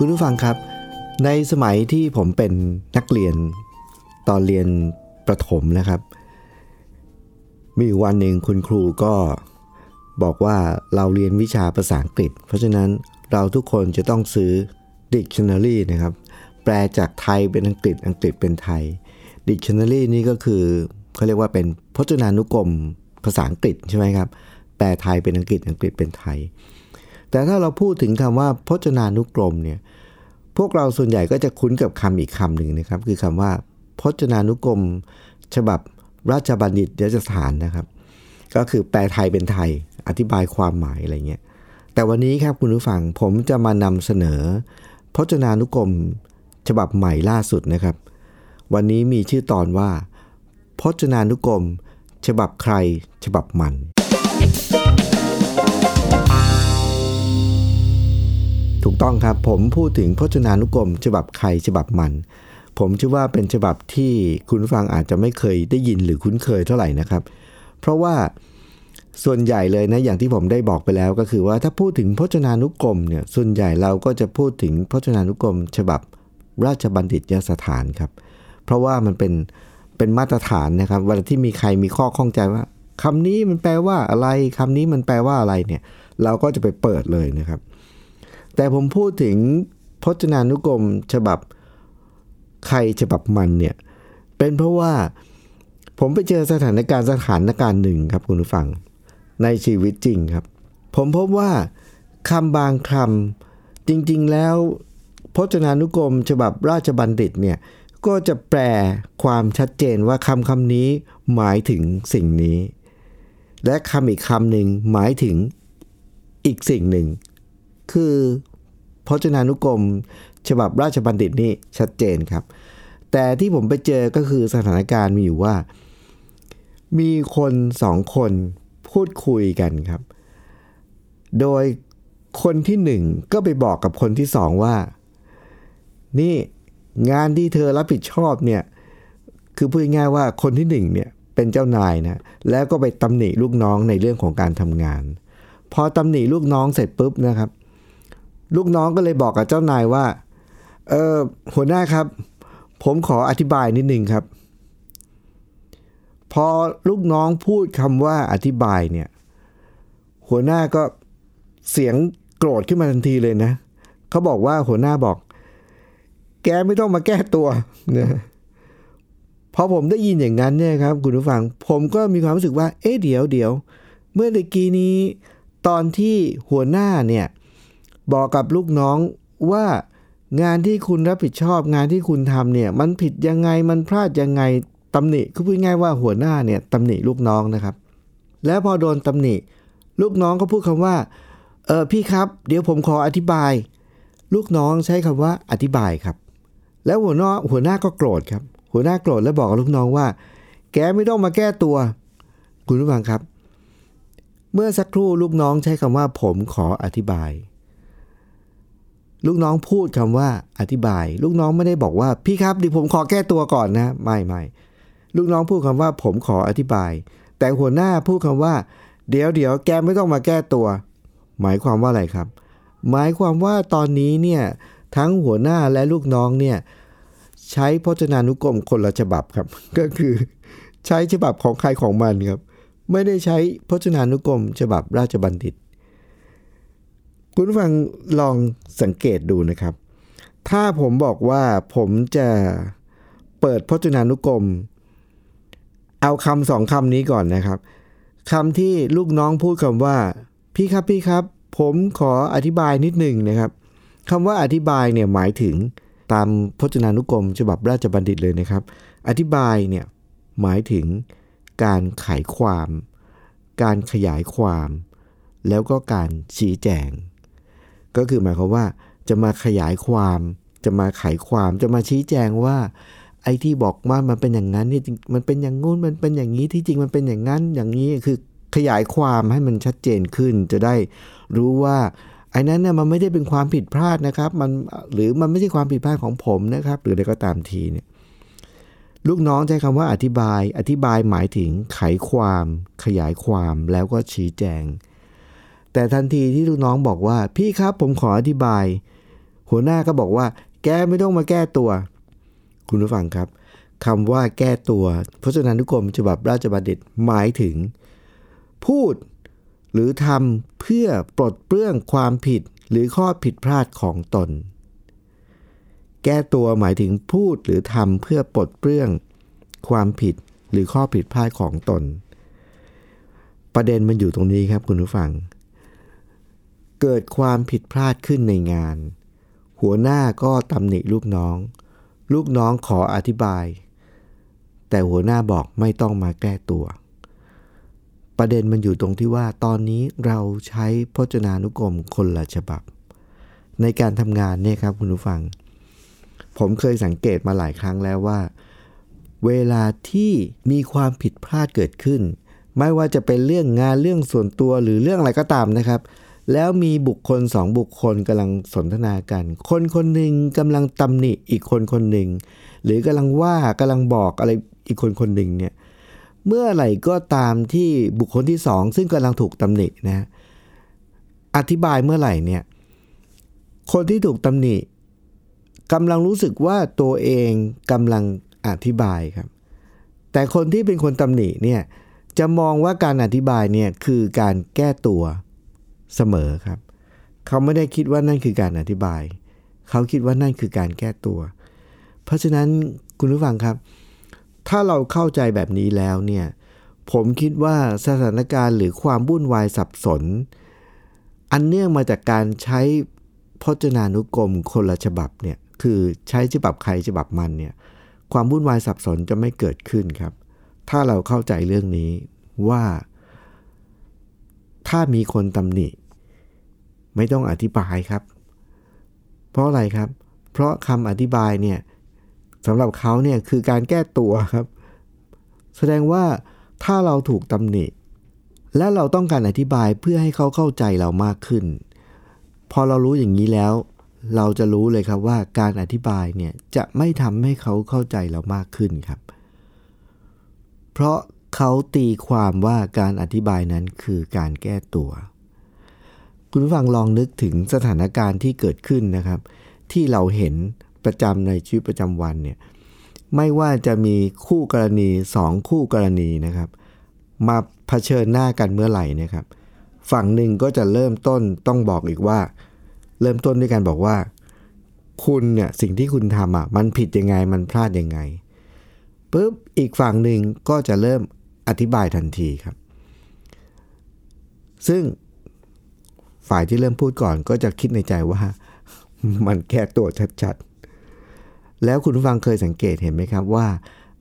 คุณผู้ฟังครับในสมัยที่ผมเป็นนักเรียนตอนเรียนประถมนะครับมีวันหนึ่งคุณครูก็บอกว่าเราเรียนวิชาภาษาอังกฤษเพราะฉะนั้นเราทุกคนจะต้องซื้อ Dictionary นะครับแปลจากไทยเป็นอังกฤษอังกฤษเป็นไทย Dictionary นี่ก็คือเขาเรียกว่าเป็นพจนานุกรมภาษาอังกฤษใช่ไหมครับแปลไทยเป็นอังกฤษอังกฤษเป็นไทยแต่ถ้าเราพูดถึงคำว่าพจนานุกรมเนี่ยพวกเราส่วนใหญ่ก็จะคุ้นกับคำอีกคำหนึ่งนะครับคือคำว่าพจนานุกรมฉบับราชบัณฑิตยสถานนะครับก็คือแปลไทยเป็นไทยอธิบายความหมายอะไรเงี้ยแต่วันนี้ครับคุณผู้ฟังผมจะมานำเสนอพจนานุกรมฉบับใหม่ล่าสุดนะครับวันนี้มีชื่อตอนว่าพจนานุกรมฉบับใครฉบับมันถูกต้องครับผมพูดถึงพจนานุกรมฉบับใครฉบับมันผมเชื่อว่าเป็นฉบับที่คุณฟังอาจจะไม่เคยได้ยินหรือคุ้นเคยเท่าไหร่นะครับเพราะว่าส่วนใหญ่เลยนะอย่างที่ผมได้บอกไปแล้วก็คือว่าถ้าพูดถึงพจนานุกรมเนี่ยส่วนใหญ่เราก็จะพูดถึงพจนานุกรมฉบับราชบัณฑิตยสถานครับเพราะว่ามันเป็นมาตรฐานนะครับเวลาที่มีใครมีข้อข้องใจว่าคำนี้มันแปลว่าอะไรคำนี้มันแปลว่าอะไรเนี่ยเราก็จะไปเปิดเลยนะครับแต่ผมพูดถึงพจนานุกรมฉบับใครฉบับมันเนี่ยเป็นเพราะว่าผมไปเจอสถานการณ์หนึ่งครับคุณผู้ฟังในชีวิตจริงครับผมพบว่าคำบางคำจริงๆแล้วพจนานุกรมฉบับราชบัณฑิตเนี่ยก็จะแปลความชัดเจนว่าคำนี้หมายถึงสิ่งนี้และคำอีกคำหนึ่งหมายถึงอีกสิ่งหนึ่งคือพจนานุกรมฉบับราชบัณฑิตนี่ชัดเจนครับแต่ที่ผมไปเจอก็คือสถานการณ์มีอยู่ว่ามีคนสองคนพูดคุยกันครับโดยคนที่หนึ่งก็ไปบอกกับคนที่สองว่านี่งานที่เธอรับผิดชอบเนี่ยคือพูดง่ายว่าคนที่หนึ่งเนี่ยเป็นเจ้านายนะแล้วก็ไปตำหนิลูกน้องในเรื่องของการทำงานพอตำหนิลูกน้องเสร็จปุ๊บนะครับลูกน้องก็เลยบอกกับเจ้านายว่าหัวหน้าครับผมขออธิบายนิดนึงครับพอลูกน้องพูดคำว่าอธิบายเนี่ยหัวหน้าก็เสียงโกรธขึ้นมาทันทีเลยนะเขาบอกว่าหัวหน้าบอกแกไม่ต้องมาแก้ตัวนะพอผมได้ยินอย่างนั้นเนี่ยครับคุณผู้ฟังผมก็มีความรู้สึกว่าเดี๋ยวเมื่อกี้นี้ตอนที่หัวหน้าเนี่ยบอกกับลูกน้องว่างานที่คุณรับผิดชอบงานที่คุณทำเนี่ยมันผิดยังไงมันพลาดยังไงตำหนิคือพูดง่ายว่าหัวหน้าเนี่ยตำหนิลูกน้องนะครับแล้วพอโดนตำหนิลูกน้องก็พูดคำว่าพี่ครับเดี๋ยวผมขออธิบายลูกน้องใช้คำว่าอธิบายครับแล้วหัวหน้าก็โกรธครับหัวหน้าโกรธแล้วบอกกับลูกน้องว่าแกไม่ต้องมาแก้ตัวคุณผู้ฟังครับเมื่อสักครู่ลูกน้องใช้คำว่าผมขออธิบายลูกน้องพูดคำว่าอธิบายลูกน้องไม่ได้บอกว่าพี่ครับดิผมขอแก้ตัวก่อนนะไม่ลูกน้องพูดคำว่าผมขออธิบายแต่หัวหน้าพูดคำว่าเดี๋ยวแกไม่ต้องมาแก้ตัวหมายความว่าอะไรครับหมายความว่าตอนนี้เนี่ยทั้งหัวหน้าและลูกน้องเนี่ยใช้พจนานุกรมคนละฉบับครับก็คือใช้ฉบับของใครของมันครับไม่ได้ใช้พจนานุกรมฉบับราชบัณฑิตคุณผู้ฟังลองสังเกตดูนะครับถ้าผมบอกว่าผมจะเปิดพจนานุกรมเอาคำสองคำนี้ก่อนนะครับคำที่ลูกน้องพูดคำว่าพี่ครับผมขออธิบายนิดหนึ่งนะครับคำว่าอธิบายเนี่ยหมายถึงตามพจนานุกรมฉบับราชบัณฑิตเลยนะครับอธิบายเนี่ยหมายถึง การไขความการขยายความแล้วก็การชี้แจงก็คือหมายความว่าจะมาขยายความจะมาไขความจะมาชี้แจงว่าไอ้ที่บอกว่ามันเป็นอย่างนั้นนี่มันเป็นอย่างงู้นมันเป็นอย่างนี้ที่จริงมันเป็นอย่างนั้นอย่างนี้คือขยายความให้มันชัดเจนขึ้นจะได้รู้ว่าไอ้นั้นเนี่ยมันไม่ได้เป็นความผิดพลาดนะครับมันหรือมันไม่ใช่ความผิดพลาดของผมนะครับหรืออะไรก็ตามทีเนี่ยลูกน้องใช้คำว่าอธิบายหมายถึงไขความขยายความแล้วก็ชี้แจงแต่ทันทีที่ลูกน้องบอกว่าพี่ครับผมขออธิบายหัวหน้าก็บอกว่าแกไม่ต้องมาแก้ตัวคุณผู้ฟังครับคำว่าแก้ตัวพจนานุกรมฉบับราชบัณฑิตหมายถึงพูดหรือทำเพื่อปลดเปลื้องความผิดหรือข้อผิดพลาดของตนแก้ตัวหมายถึงพูดหรือทำเพื่อปลดเปลื้องความผิดหรือข้อผิดพลาดของตนประเด็นมันอยู่ตรงนี้ครับคุณผู้ฟังเกิดความผิดพลาดขึ้นในงานหัวหน้าก็ตำหนิลูกน้องลูกน้องขออธิบายแต่หัวหน้าบอกไม่ต้องมาแก้ตัวประเด็นมันอยู่ตรงที่ว่าตอนนี้เราใช้พจนานุกรมคนละฉบับในการทำงานเนี่ยครับคุณผู้ฟังผมเคยสังเกตมาหลายครั้งแล้วว่าเวลาที่มีความผิดพลาดเกิดขึ้นไม่ว่าจะเป็นเรื่องงานเรื่องส่วนตัวหรือเรื่องอะไรก็ตามนะครับแล้วมีบุคคล2บุคคลกำลังสนทนากันคนคนหนึ่งกำลังตำหนิอีกคนคนหนึ่งหรือกำลังว่ากำลังบอกอะไรอีกคนคนหนึ่งเนี่ยเมื่อไหร่ก็ตามที่บุคคลที่2ซึ่งกำลังถูกตำหนินะอธิบายเมื่อไหร่เนี่ยคนที่ถูกตำหนิกำลังรู้สึกว่าตัวเองกำลังอธิบายครับแต่คนที่เป็นคนตำหนิเนี่ยจะมองว่าการอธิบายเนี่ยคือการแก้ตัวเสมอครับเขาไม่ได้คิดว่านั่นคือการอธิบายเขาคิดว่านั่นคือการแก้ตัวเพราะฉะนั้นคุณผู้ฟังครับถ้าเราเข้าใจแบบนี้แล้วเนี่ยผมคิดว่าสถานการณ์หรือความวุ่นวายสับสนอันเนื่องมาจากการใช้พจนานุกรมคนละฉบับเนี่ยคือใช้ฉบับใครฉบับมันเนี่ยความวุ่นวายสับสนจะไม่เกิดขึ้นครับถ้าเราเข้าใจเรื่องนี้ว่าถ้ามีคนตำหนิไม่ต้องอธิบายครับเพราะอะไรครับเพราะคำอธิบายเนี่ยสำหรับเขาเนี่ยคือการแก้ตัวครับแสดงว่าถ้าเราถูกตำหนิและเราต้องการอธิบายเพื่อให้เขาเข้าใจเรามากขึ้นพอเรารู้อย่างนี้แล้วเราจะรู้เลยครับว่าการอธิบายเนี่ยจะไม่ทำให้เขาเข้าใจเรามากขึ้นครับเพราะเขาตีความว่าการอธิบายนั้นคือการแก้ตัวคุณผู้ฟังลองนึกถึงสถานการณ์ที่เกิดขึ้นนะครับที่เราเห็นประจำในชีวิตประจำวันเนี่ยไม่ว่าจะมีคู่กรณี2คู่กรณีนะครับมาเผชิญหน้ากันเมื่อไหร่นะครับฝั่งหนึ่งก็จะเริ่มต้นต้องบอกอีกว่าเริ่มต้นด้วยการบอกว่าคุณเนี่ยสิ่งที่คุณทำอ่ะมันผิดยังไงมันพลาดยังไงปุ๊บอีกฝั่งหนึ่งก็จะเริ่มอธิบายทันทีครับซึ่งฝ่ายที่เริ่มพูดก่อนก็จะคิดในใจว่ามันแค่ตัวชัดๆแล้วคุณผู้ฟังเคยสังเกตเห็นไหมครับว่า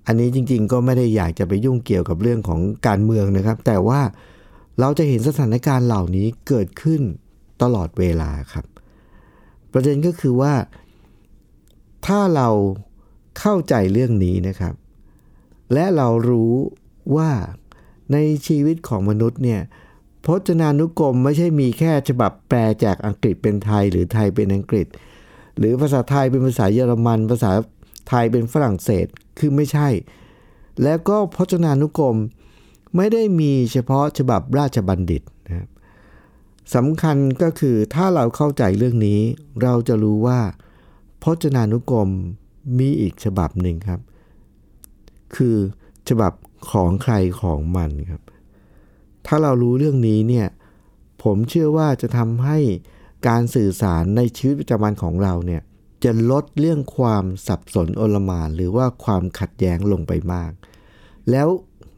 อันนี้จริงๆก็ไม่ได้อยากจะไปยุ่งเกี่ยวกับเรื่องของการเมืองนะครับแต่ว่าเราจะเห็นสถานการณ์เหล่านี้เกิดขึ้นตลอดเวลาครับประเด็นก็คือว่าถ้าเราเข้าใจเรื่องนี้นะครับและเรารู้ว่าในชีวิตของมนุษย์เนี่ยพจนานุกรมไม่ใช่มีแค่ฉบับแปลจากอังกฤษเป็นไทยหรือไทยเป็นอังกฤษหรือภาษาไทยเป็นภาษาเยอรมันภาษาไทยเป็นฝรั่งเศสคือไม่ใช่แล้วก็พจนานุกรมไม่ได้มีเฉพาะฉบับราชบัณฑิตนะครับสำคัญก็คือถ้าเราเข้าใจเรื่องนี้เราจะรู้ว่าพจนานุกรมมีอีกฉบับหนึ่งครับคือฉบับของใครของมันครับถ้าเรารู้เรื่องนี้เนี่ยผมเชื่อว่าจะทำให้การสื่อสารในชีวิตประจำวันของเราเนี่ยจะลดเรื่องความสับสนโอลหม่านหรือว่าความขัดแย้งลงไปมากแล้ว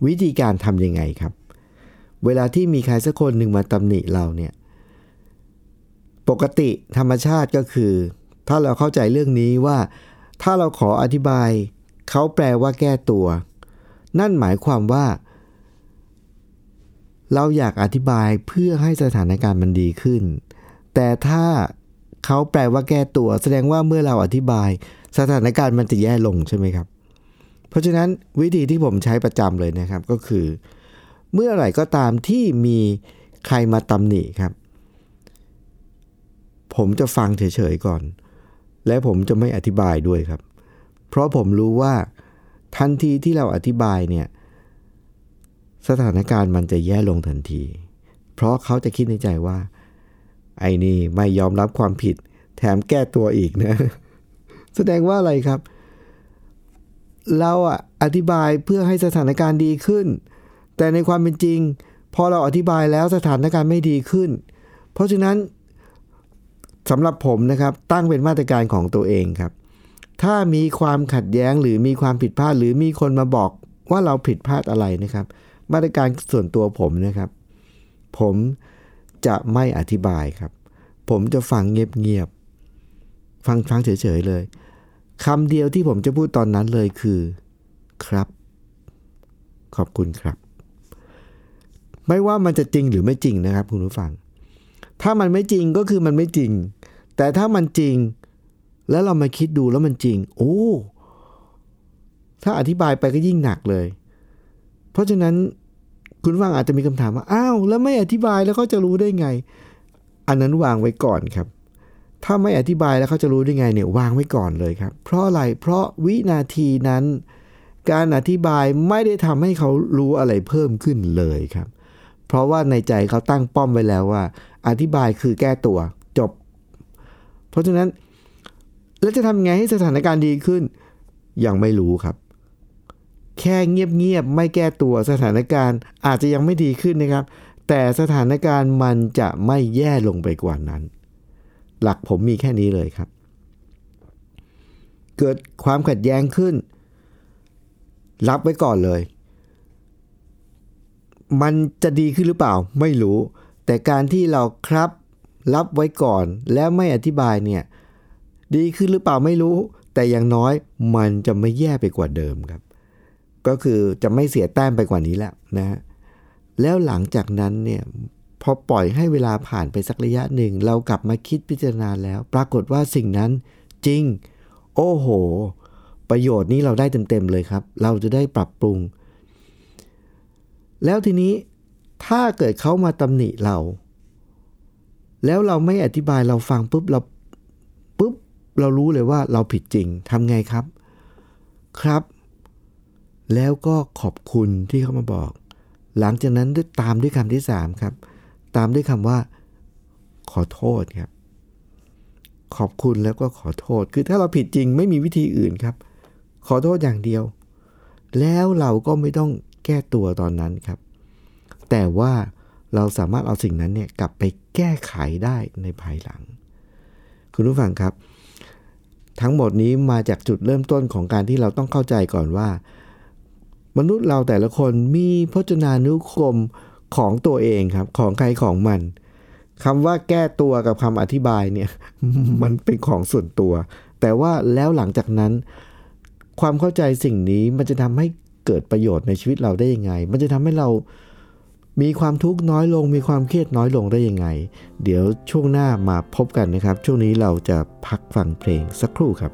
วิธีการทำยังไงครับเวลาที่มีใครสักคนหนึ่งมาตำหนิเราเนี่ยปกติธรรมชาติก็คือถ้าเราเข้าใจเรื่องนี้ว่าถ้าเราขออธิบายเขาแปลว่าแก้ตัวนั่นหมายความว่า เราอยากอธิบายเพื่อให้สถานการณ์มันดีขึ้นแต่ถ้าเขาแปลว่าแก้ตัวแสดงว่าเมื่อเราอธิบายสถานการณ์มันจะแย่ลงใช่ไหมครับเพราะฉะนั้นวิธีที่ผมใช้ประจำเลยนะครับก็คือเมื่อไหร่ก็ตามที่มีใครมาตำหนิครับผมจะฟังเฉยๆก่อนและผมจะไม่อธิบายด้วยครับเพราะผมรู้ว่าทันทีที่เราอธิบายเนี่ยสถานการณ์มันจะแย่ลงทันทีเพราะเขาจะคิดในใจว่าไอ้นี่ไม่ยอมรับความผิดแถมแก้ตัวอีกนะแสดงว่าอะไรครับเราอธิบายเพื่อให้สถานการณ์ดีขึ้นแต่ในความเป็นจริงพอเราอธิบายแล้วสถานการณ์ไม่ดีขึ้นเพราะฉะนั้นสำหรับผมนะครับตั้งเป็นมาตรการของตัวเองครับถ้ามีความขัดแย้งหรือมีความผิดพลาดหรือมีคนมาบอกว่าเราผิดพลาดอะไรนะครับมาตรการส่วนตัวผมนะครับผมจะไม่อธิบายครับผมจะฟังเงียบๆฟังเฉยๆเลยคำเดียวที่ผมจะพูดตอนนั้นเลยคือครับขอบคุณครับไม่ว่ามันจะจริงหรือไม่จริงนะครับคุณผู้ฟังถ้ามันไม่จริงก็คือมันไม่จริงแต่ถ้ามันจริงแล้วเรามาคิดดูแล้วมันจริงโอ้ถ้าอธิบายไปก็ยิ่งหนักเลยเพราะฉะนั้นคุณฟังอาจจะมีคำถามว่าอ้าวแล้วไม่อธิบายแล้วเขาจะรู้ได้ไงอันนั้นวางไว้ก่อนครับถ้าไม่อธิบายแล้วเขาจะรู้ได้ไงเนี่ยวางไว้ก่อนเลยครับเพราะอะไรเพราะวินาทีนั้นการอธิบายไม่ได้ทำให้เขารู้อะไรเพิ่มขึ้นเลยครับเพราะว่าในใจเขาตั้งป้อมไว้แล้วว่าอธิบายคือแก้ตัวจบเพราะฉะนั้นแล้วจะทำไงให้สถานการณ์ดีขึ้นยังไม่รู้ครับแค่เงียบๆไม่แก้ตัวสถานการณ์อาจจะยังไม่ดีขึ้นนะครับแต่สถานการณ์มันจะไม่แย่ลงไปกว่านั้นหลักผมมีแค่นี้เลยครับเกิดความขัดแย้งขึ้นรับไว้ก่อนเลยมันจะดีขึ้นหรือเปล่าไม่รู้แต่การที่เราครับรับไว้ก่อนแล้วไม่อธิบายเนี่ยดีขึ้นหรือเปล่าไม่รู้แต่อย่างน้อยมันจะไม่แย่ไปกว่าเดิมครับก็คือจะไม่เสียแต้มไปกว่านี้แล้วนะฮะแล้วหลังจากนั้นเนี่ยพอปล่อยให้เวลาผ่านไปสักระยะหนึ่งเรากลับมาคิดพิจารณาแล้วปรากฏว่าสิ่งนั้นจริงโอ้โหประโยชน์นี้เราได้เต็มๆเลยครับเราจะได้ปรับปรุงแล้วทีนี้ถ้าเกิดเขามาตำหนิเราแล้วเราไม่อธิบายเราฟังปุ๊บเรารู้เลยว่าเราผิดจริงทำไงครับครับแล้วก็ขอบคุณที่เขามาบอกหลังจากนั้นตามด้วยคำที่3ครับตามด้วยคำว่าขอโทษครับขอบคุณแล้วก็ขอโทษคือถ้าเราผิดจริงไม่มีวิธีอื่นครับขอโทษอย่างเดียวแล้วเราก็ไม่ต้องแก้ตัวตอนนั้นครับแต่ว่าเราสามารถเอาสิ่งนั้นเนี่ยกลับไปแก้ไขได้ในภายหลังคุณผู้ฟังครับทั้งหมดนี้มาจากจุดเริ่มต้นของการที่เราต้องเข้าใจก่อนว่ามนุษย์เราแต่ละคนมีพจนานุกรมของตัวเองครับของใครของมันคำว่าแก้ตัวกับคำอธิบายเนี่ยมันเป็นของส่วนตัวแต่ว่าแล้วหลังจากนั้นความเข้าใจสิ่งนี้มันจะทำให้เกิดประโยชน์ในชีวิตเราได้ยังไงมันจะทำให้เรามีความทุกข์น้อยลงมีความเครียดน้อยลงได้ยังไงเดี๋ยวช่วงหน้ามาพบกันนะครับช่วงนี้เราจะพักฟังเพลงสักครู่ครับ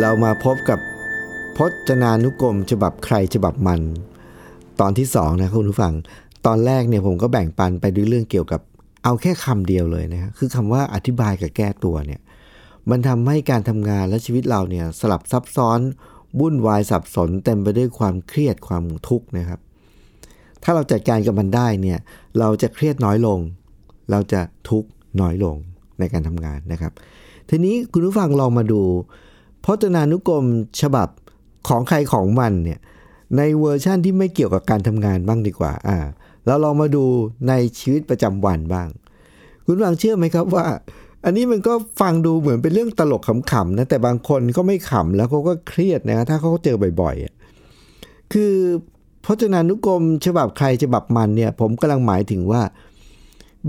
เรามาพบกับพจนานุกรมฉบับใครฉบับมันตอนที่2นะคุณผู้ฟังตอนแรกเนี่ยผมก็แบ่งปันไปด้วยเรื่องเกี่ยวกับเอาแค่คำเดียวเลยนะคือคำว่าอธิบายกับแก้ตัวเนี่ยมันทำให้การทำงานและชีวิตเราเนี่ยสลับซับซ้อนวุ่นวายสับสนเต็มไปด้วยความเครียดความทุกข์นะครับถ้าเราจัดการกับมันได้เนี่ยเราจะเครียดน้อยลงเราจะทุกข์น้อยลงในการทำงานนะครับทีนี้คุณผู้ฟังลองมาดูพจนานุกรมฉบับของใครของมันเนี่ยในเวอร์ชั่นที่ไม่เกี่ยวกับการทำงานบ้างดีกว่าแล้วลองมาดูในชีวิตประจำวันบ้างคุณผู้ฟังเชื่อไหมครับว่าอันนี้มันก็ฟังดูเหมือนเป็นเรื่องตลกขำๆนะแต่บางคนก็ไม่ขำแล้วเขาก็เครียดนะถ้าเขาเจอบ่อยๆคือพจนานุกรมฉบับใครฉบับมันเนี่ยผมกำลังหมายถึงว่า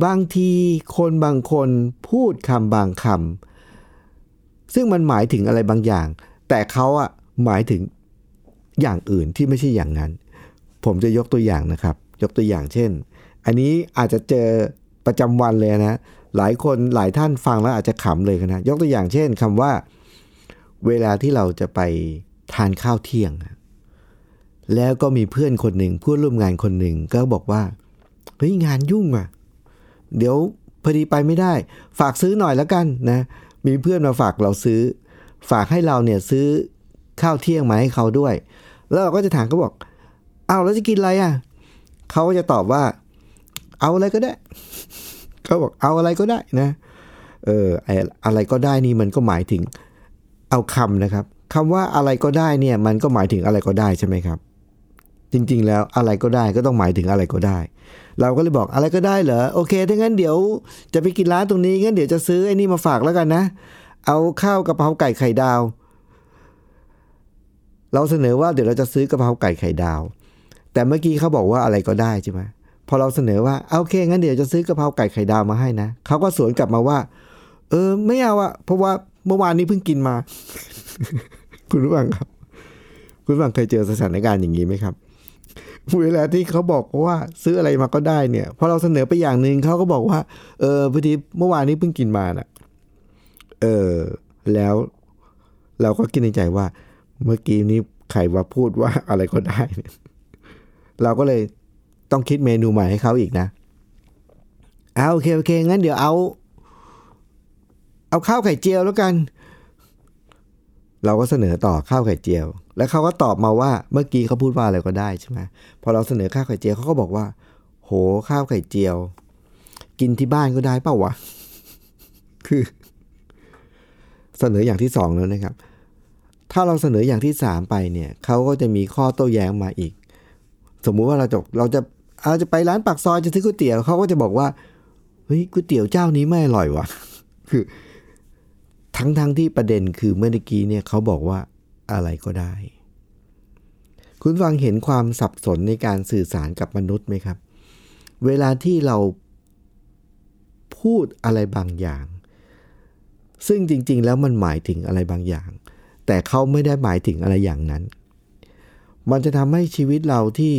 บางทีคนบางคนพูดคำบางคำซึ่งมันหมายถึงอะไรบางอย่างแต่เขาอะหมายถึงอย่างอื่นที่ไม่ใช่อย่างนั้นผมจะยกตัวอย่างนะครับยกตัวอย่างเช่นอันนี้อาจจะเจอประจำวันเลยนะหลายคนหลายท่านฟังแล้วอาจจะขำเลยนะยกตัวอย่างเช่นคำว่าเวลาที่เราจะไปทานข้าวเที่ยงแล้วก็มีเพื่อนคนหนึ่งเพื่อนร่วมงานคนหนึ่งก็บอกว่าเฮ้ยงานยุ่งอะเดี๋ยวพอดีไปไม่ได้ฝากซื้อหน่อยแล้วกันนะมีเพื่อนมาฝากเราซื้อฝากให้เราเนี่ยซื้อข้าวเที่ยงมาให้เขาด้วยแล้วเราก็จะถามเขาบอกเอาแล้วจะกินอะไรอ่ะเขาก็จะตอบว่าเอาอะไรก็ได้เขาบอกเอาอะไรก็ได้นะอะไรก็ได้นี่มันก็หมายถึงเอาคำนะครับคำว่าอะไรก็ได้เนี่ยมันก็หมายถึงอะไรก็ได้ใช่ไหมครับจริงๆแล้วอะไรก็ได้ก็ต้องหมายถึงอะไรก็ได้เราก็เลยบอกอะไรก็ได้เหรอโอเคถ้างั้นเดี๋ยวจะไปกินร้านตรงนี้งั้นเดี๋ยวจะซื้อไอ้นี่มาฝากแล้วกันนะเอาข้าวกะเพราไก่ไข่ดาวเราเสนอว่าเดี๋ยวเราจะซื้อกะเพราไก่ไข่ดาวแต่เมื่อกี้เขาบอกว่าอะไรก็ได้ใช่ไหมพอเราเสนอว่าโอเคงั้นเดี๋ยวจะซื้อกะเพราไก่ไข่ดาวมาให้นะเขาก็สวนกลับมาว่าไม่เอาอะเพราะว่าเมื่อวานนี้เพิ่งกินมา คุณรู้บ้างครับคุณรู้บ้างเคยเจอสถานการณ์อย่างนี้ไหมครับเวลาที่เขาบอกว่าซื้ออะไรมาก็ได้เนี่ยพอเราเสนอไปอย่างนึงเขาก็บอกว่าพอดีเมื่อวานนี้เพิ่งกินมาน่ะแล้วเราก็คิดในใจว่าเมื่อกี้นี้ใครว่าพูดว่าอะไรก็ได้เราก็เลยต้องคิดเมนูใหม่ให้เขาอีกนะเอาโอเคงั้นเดี๋ยวเอาข้าวไข่เจียวแล้วกันเราก็เสนอต่อข้าวไข่เจียวแล้วเขาก็ตอบมาว่าเมื่อกี้เขาพูดว่าอะไรก็ได้ใช่ไหมพอเราเสนอข้าวไข่เจียวเขาก็บอกว่าโหข้าวไข่เจียวกินที่บ้านก็ได้เปล่าวะคือเสนออย่างที่2แล้วนะครับถ้าเราเสนออย่างที่3ไปเนี่ยเขาก็จะมีข้อโต้แย้งมาอีกสมมุติว่าเราจะไปร้านปากซอยจะซื้อก๋วยเตี๋ยวเขาก็จะบอกว่าเฮ้ยก๋วยเตี๋ยวเจ้านี้ไม่อร่อยวะคือทั้งที่ประเด็นคือเมื่อกี้เนี่ยเขาบอกว่าอะไรก็ได้คุณฟังเห็นความสับสนในการสื่อสารกับมนุษย์ไหมครับเวลาที่เราพูดอะไรบางอย่างซึ่งจริงๆแล้วมันหมายถึงอะไรบางอย่างแต่เขาไม่ได้หมายถึงอะไรอย่างนั้นมันจะทำให้ชีวิตเราที่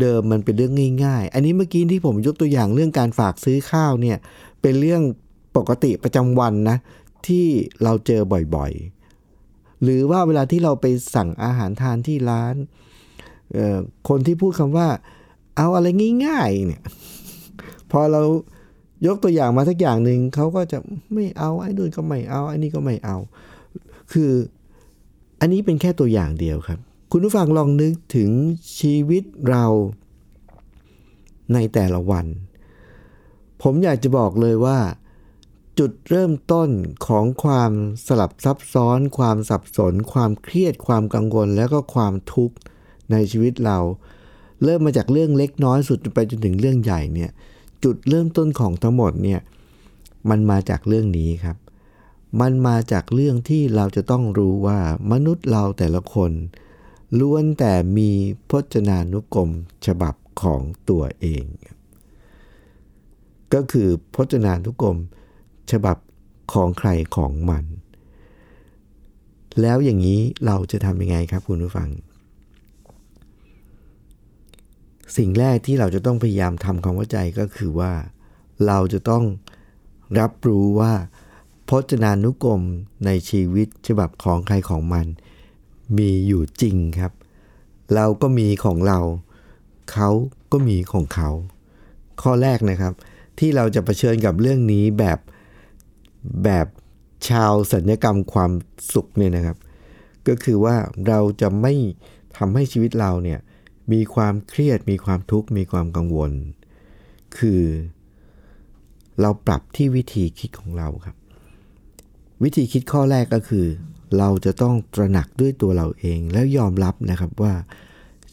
เดิมมันเป็นเรื่องง่ายๆอันนี้เมื่อกี้ที่ผมยกตัวอย่างเรื่องการฝากซื้อข้าวเนี่ยเป็นเรื่องปกติประจำวันนะที่เราเจอบ่อยๆหรือว่าเวลาที่เราไปสั่งอาหารทานที่ร้านคนที่พูดคำว่าเอาอะไรง่ายๆเนี่ยพอเรายกตัวอย่างมาสักอย่างนึงเขาก็จะไม่เอาไอ้นู่นก็ไม่เอาไอ้นี่ก็ไม่เอาคืออันนี้เป็นแค่ตัวอย่างเดียวครับคุณผู้ฟังลองนึกถึงชีวิตเราในแต่ละวันผมอยากจะบอกเลยว่าจุดเริ่มต้นของความสลับซับซ้อนความสับสนความเครียดความกังวลแล้วก็ความทุกข์ในชีวิตเราเริ่มมาจากเรื่องเล็กน้อยสุดไปจนถึงเรื่องใหญ่เนี่ยจุดเริ่มต้นของทั้งหมดเนี่ยมันมาจากเรื่องนี้ครับมันมาจากเรื่องที่เราจะต้องรู้ว่ามนุษย์เราแต่ละคนล้วนแต่มีพจนานุกรมฉบับของตัวเองก็คือพจนานุกรมฉบับของใครของมันแล้วอย่างนี้เราจะทำยังไงครับคุณผู้ฟังสิ่งแรกที่เราจะต้องพยายามทำความเข้าใจก็คือว่าเราจะต้องรับรู้ว่า พจนานุกรมในชีวิตฉบับของใครของมันมีอยู่จริงครับเราก็มีของเราเขาก็มีของเขาข้อแรกนะครับที่เราจะเผชิญกับเรื่องนี้แบบชาวสัญญกรรมความสุขเนี่ยนะครับก็คือว่าเราจะไม่ทำให้ชีวิตเราเนี่ยมีความเครียดมีความทุกข์มีความกังวลคือเราปรับที่วิธีคิดของเราครับวิธีคิดข้อแรกก็คือเราจะต้องตระหนักด้วยตัวเราเองแล้วยอมรับนะครับว่า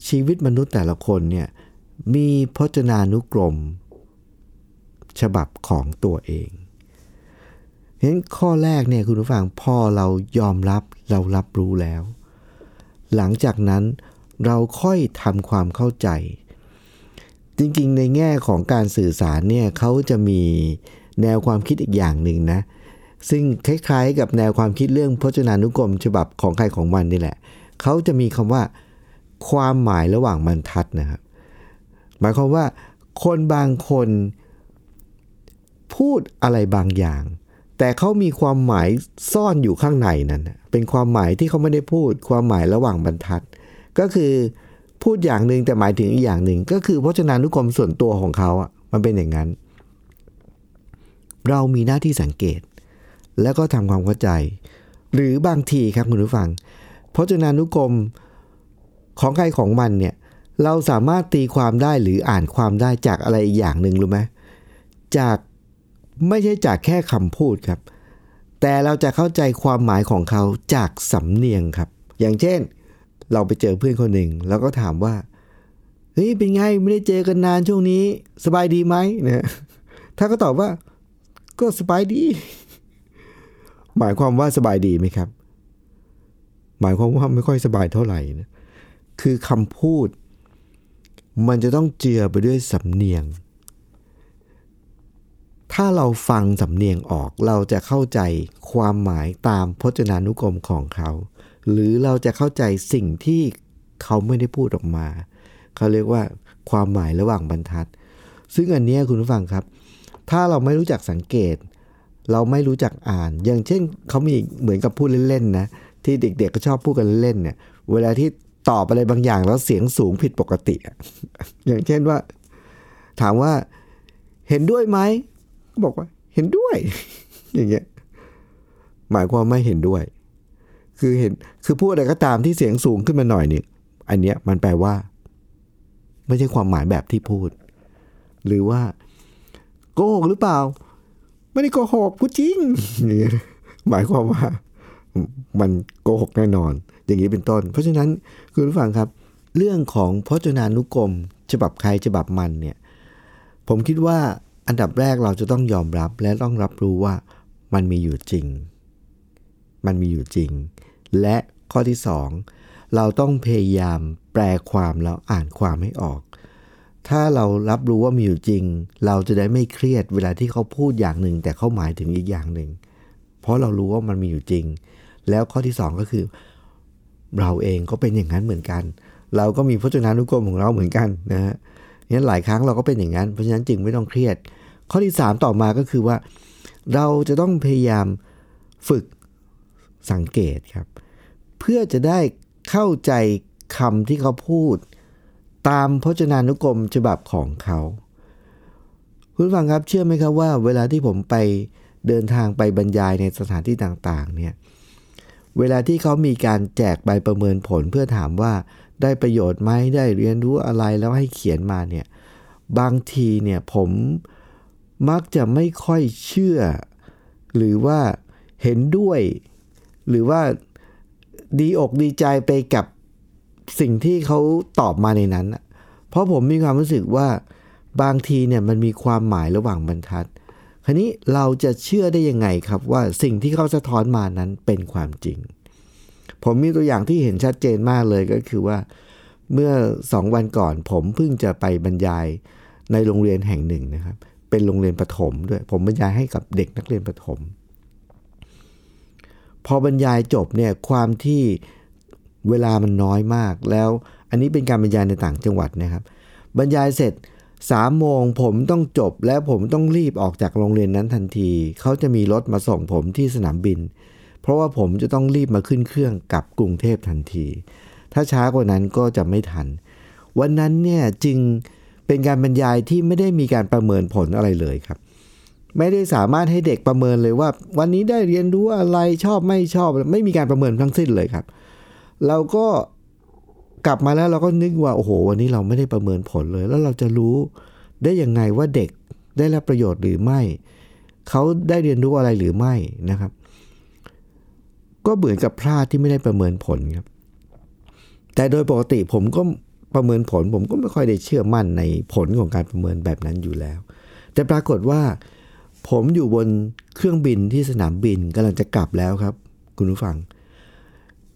ชีวิตมนุษย์แต่ละคนเนี่ยมีพจนานุกรมฉบับของตัวเองเพราะฉะนั้นข้อแรกเนี่ยคุณผู้ฟังพอเรายอมรับเรารับรู้แล้วหลังจากนั้นเราค่อยทำความเข้าใจจริงๆในแง่ของการสื่อสารเนี่ยเขาจะมีแนวความคิดอีกอย่างหนึ่งนะซึ่งคล้ายๆกับแนวความคิดเรื่องพจนานุกรมฉบับของใครของมันนี่แหละเขาจะมีคำว่าความหมายระหว่างบรรทัดนะครับหมายความว่าคนบางคนพูดอะไรบางอย่างแต่เขามีความหมายซ่อนอยู่ข้างในนั้นเป็นความหมายที่เขาไม่ได้พูดความหมายระหว่างบรรทัดก็คือพูดอย่างนึงแต่หมายถึงอีกอย่างนึงก็คือพจนานุกรมส่วนตัวของเขาอ่ะมันเป็นอย่างนั้นเรามีหน้าที่สังเกตแล้วก็ทำความเข้าใจหรือบางทีครับคุณผู้ฟังพจนานุกรมของใครของมันเนี่ยเราสามารถตีความได้หรืออ่านความได้จากอะไรอีกอย่างนึงรู้ไหมจากไม่ใช่จากแค่คำพูดครับแต่เราจะเข้าใจความหมายของเขาจากสำเนียงครับอย่างเช่นเราไปเจอเพื่อนคนหนึ่งแล้วก็ถามว่าเฮ้ยเป็นไงไม่ได้เจอกันนานช่วงนี้สบายดีไหมนะถ้าก็ตอบว่าก็สบายดีหมายความว่าสบายดีไหมครับหมายความว่าไม่ค่อยสบายเท่าไหร่นะคือคำพูดมันจะต้องเจือไปด้วยสำเนียงถ้าเราฟังสำเนียงออกเราจะเข้าใจความหมายตามพจนานุกรมของเขาหรือเราจะเข้าใจสิ่งที่เขาไม่ได้พูดออกมาเขาเรียกว่าความหมายระหว่างบรรทัดซึ่งอันนี้คุณผู้ฟังครับถ้าเราไม่รู้จักสังเกตเราไม่รู้จักอ่านอย่างเช่นเขามีเหมือนกับพูดเล่นๆนะที่เด็กๆก็ชอบพูดกันเล่นเนี่ยเวลาที่ตอบอะไรบางอย่างแล้วเสียงสูงผิดปกติอย่างเช่นว่าถามว่าเห็นด้วยไหมบอกว่าเห็นด้วยอย่างเงี้ยหมายความไม่เห็นด้วยคือเห็นคือพูดอะไรก็ตามที่เสียงสูงขึ้นมาหน่อยนึงอันเนี้ยมันแปลว่าไม่ใช่ความหมายแบบที่พูดหรือว่าโกหกหรือเปล่าไม่ได้โกหกพูดจริงนี่หมายความว่ามันโกหกแน่นอนอย่างนี้เป็นต้นเพราะฉะนั้นคุณผู้ฟังครับเรื่องของพจนานุกรมฉบับใครฉบับมันเนี่ยผมคิดว่าอันดับแรกเราจะต้องยอมรับและต้องรับรู้ว่ามันมีอยู่จริงมันมีอยู่จริงและข้อที่สองเราต้องพยายามแปลความแล้วอ่านความให้ออกถ้าเรารับรู้ว่ามีอยู่จริงเราจะได้ไม่เครียดเวลาที่เขาพูดอย่างหนึ่งแต่เขาหมายถึงอีกอย่างหนึ่งเพราะเรารู้ว่ามันมีอยู่จริงแล้วข้อที่สองก็คือเราเองก็เป็นอย่างนั้นเหมือนกันเราก็มีพจนานุกรมของเราเหมือนกันนะฮะงั้นหลายครั้งเราก็เป็นอย่างนั้นเพราะฉะนั้นจึงไม่ต้องเครียดข้อที่สามต่อมาก็คือว่าเราจะต้องพยายามฝึกสังเกตครับเพื่อจะได้เข้าใจคำที่เขาพูดตามพจนานุกรมฉบับของเขาคุณฟังครับเชื่อไหมครับว่าเวลาที่ผมไปเดินทางไปบรรยายในสถานที่ต่างๆเนี่ยเวลาที่เขามีการแจกใบประเมินผลเพื่อถามว่าได้ประโยชน์ไหมได้เรียนรู้อะไรแล้วให้เขียนมาเนี่ยบางทีเนี่ยผมมักจะไม่ค่อยเชื่อหรือว่าเห็นด้วยหรือว่าดีอกดีใจไปกับสิ่งที่เขาตอบมาในนั้นเพราะผมมีความรู้สึกว่าบางทีเนี่ยมันมีความหมายระหว่างบรรทัดคราวนี้เราจะเชื่อได้ยังไงครับว่าสิ่งที่เขาสะท้อนมานั้นเป็นความจริงผมมีตัวอย่างที่เห็นชัดเจนมากเลยก็คือว่าเมื่อ2วันก่อนผมเพิ่งจะไปบรรยายในโรงเรียนแห่งหนึ่งนะครับเป็นโรงเรียนประถมด้วยผมบรรยายให้กับเด็กนักเรียนประถมพอบรรยายจบเนี่ยความที่เวลามันน้อยมากแล้วอันนี้เป็นการบรรยายในต่างจังหวัดนะครับบรรยายเสร็จ 3 โมงผมต้องจบและผมต้องรีบออกจากโรงเรียนนั้นทันทีเขาจะมีรถมาส่งผมที่สนามบินเพราะว่าผมจะต้องรีบมาขึ้นเครื่องกลับกรุงเทพทันทีถ้าช้ากว่านั้นก็จะไม่ทันวันนั้นเนี่ยจึงเป็นการบรรยายที่ไม่ได้มีการประเมินผลอะไรเลยครับไม่ได้สามารถให้เด็กประเมินเลยว่าวันนี้ได้เรียนรู้อะไรชอบไม่ชอบไม่มีการประเมินทั้งสิ้นเลยครับเราก็กลับมาแล้วเราก็นึกว่าโอ้โหวันนี้เราไม่ได้ประเมินผลเลยแล้วเราจะรู้ได้ยังไงว่าเด็กได้รับประโยชน์หรือไม่เขาได้เรียนรู้อะไรหรือไม่นะครับก็เหมือนกับพลาดที่ไม่ได้ประเมินผลครับแต่โดยปกติผมก็ประเมินผลผมก็ไม่ค่อยได้เชื่อมั่นในผลของการประเมินแบบนั้นอยู่แล้วแต่ปรากฏว่าผมอยู่บนเครื่องบินที่สนามบินกำลังจะกลับแล้วครับคุณผู้ฟัง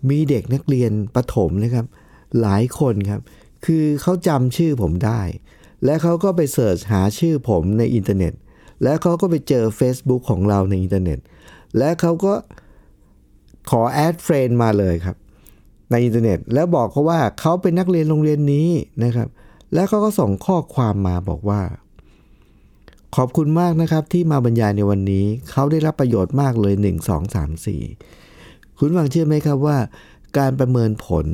มีเด็กนักเรียนประถมนะครับหลายคนครับคือเขาจำชื่อผมได้และเขาก็ไปเสิร์ชหาชื่อผมในอินเทอร์เน็ตและเขาก็ไปเจอ Facebook ของเราในอินเทอร์เน็ตและเขาก็ขอแอดเฟรนด์มาเลยครับในอินเทอร์เน็ตแล้วบอกเขาว่าเขาเป็นนักเรียนโรงเรียนนี้นะครับแล้วเขาก็ส่งข้อความมาบอกว่าขอบคุณมากนะครับที่มาบรรยายในวันนี้เขาได้รับประโยชน์มากเลย1 2 3 4คุณฟังเชื่อไหมครับว่าการประเมินผล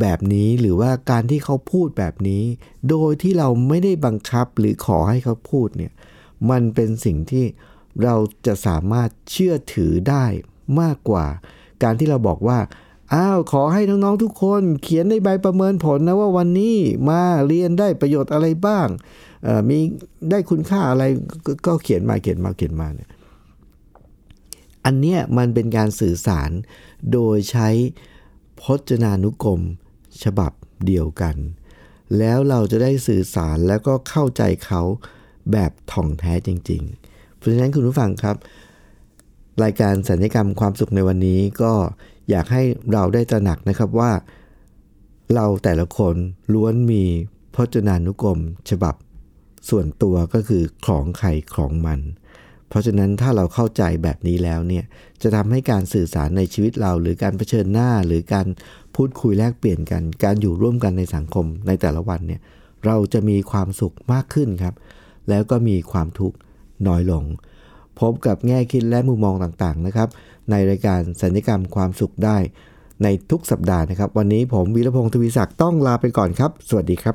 แบบนี้หรือว่าการที่เขาพูดแบบนี้โดยที่เราไม่ได้บังคับหรือขอให้เขาพูดเนี่ยมันเป็นสิ่งที่เราจะสามารถเชื่อถือได้มากกว่าการที่เราบอกว่าอ้าวขอให้น้องๆทุกคนเขียนในใบประเมินผลนะว่าวันนี้มาเรียนได้ประโยชน์อะไรบ้างมีได้คุณค่าอะไรก็เขียนมาเนี่ยอันเนี้ยมันเป็นการสื่อสารโดยใช้พจนานุกรมฉบับเดียวกันแล้วเราจะได้สื่อสารแล้วก็เข้าใจเขาแบบถ่องแท้จริงๆเพราะฉะนั้นคุณผู้ฟังครับรายการสัญญกรรมความสุขในวันนี้ก็อยากให้เราได้ตระหนักนะครับว่าเราแต่ละคนล้วนมีพจนานุกรมฉบับส่วนตัวก็คือของใครของมันเพราะฉะนั้นถ้าเราเข้าใจแบบนี้แล้วเนี่ยจะทำให้การสื่อสารในชีวิตเราหรือการเผชิญหน้าหรือการพูดคุยแลกเปลี่ยนกันการอยู่ร่วมกันในสังคมในแต่ละวันเนี่ยเราจะมีความสุขมากขึ้นครับแล้วก็มีความทุกข์น้อยลงพบกับแง่คิดและมุมมองต่างๆนะครับในรายการสัญญกรรมความสุขได้ในทุกสัปดาห์นะครับวันนี้ผมวีรพงศ์ทวีศักดิ์ต้องลาไปก่อนครับสวัสดีครับ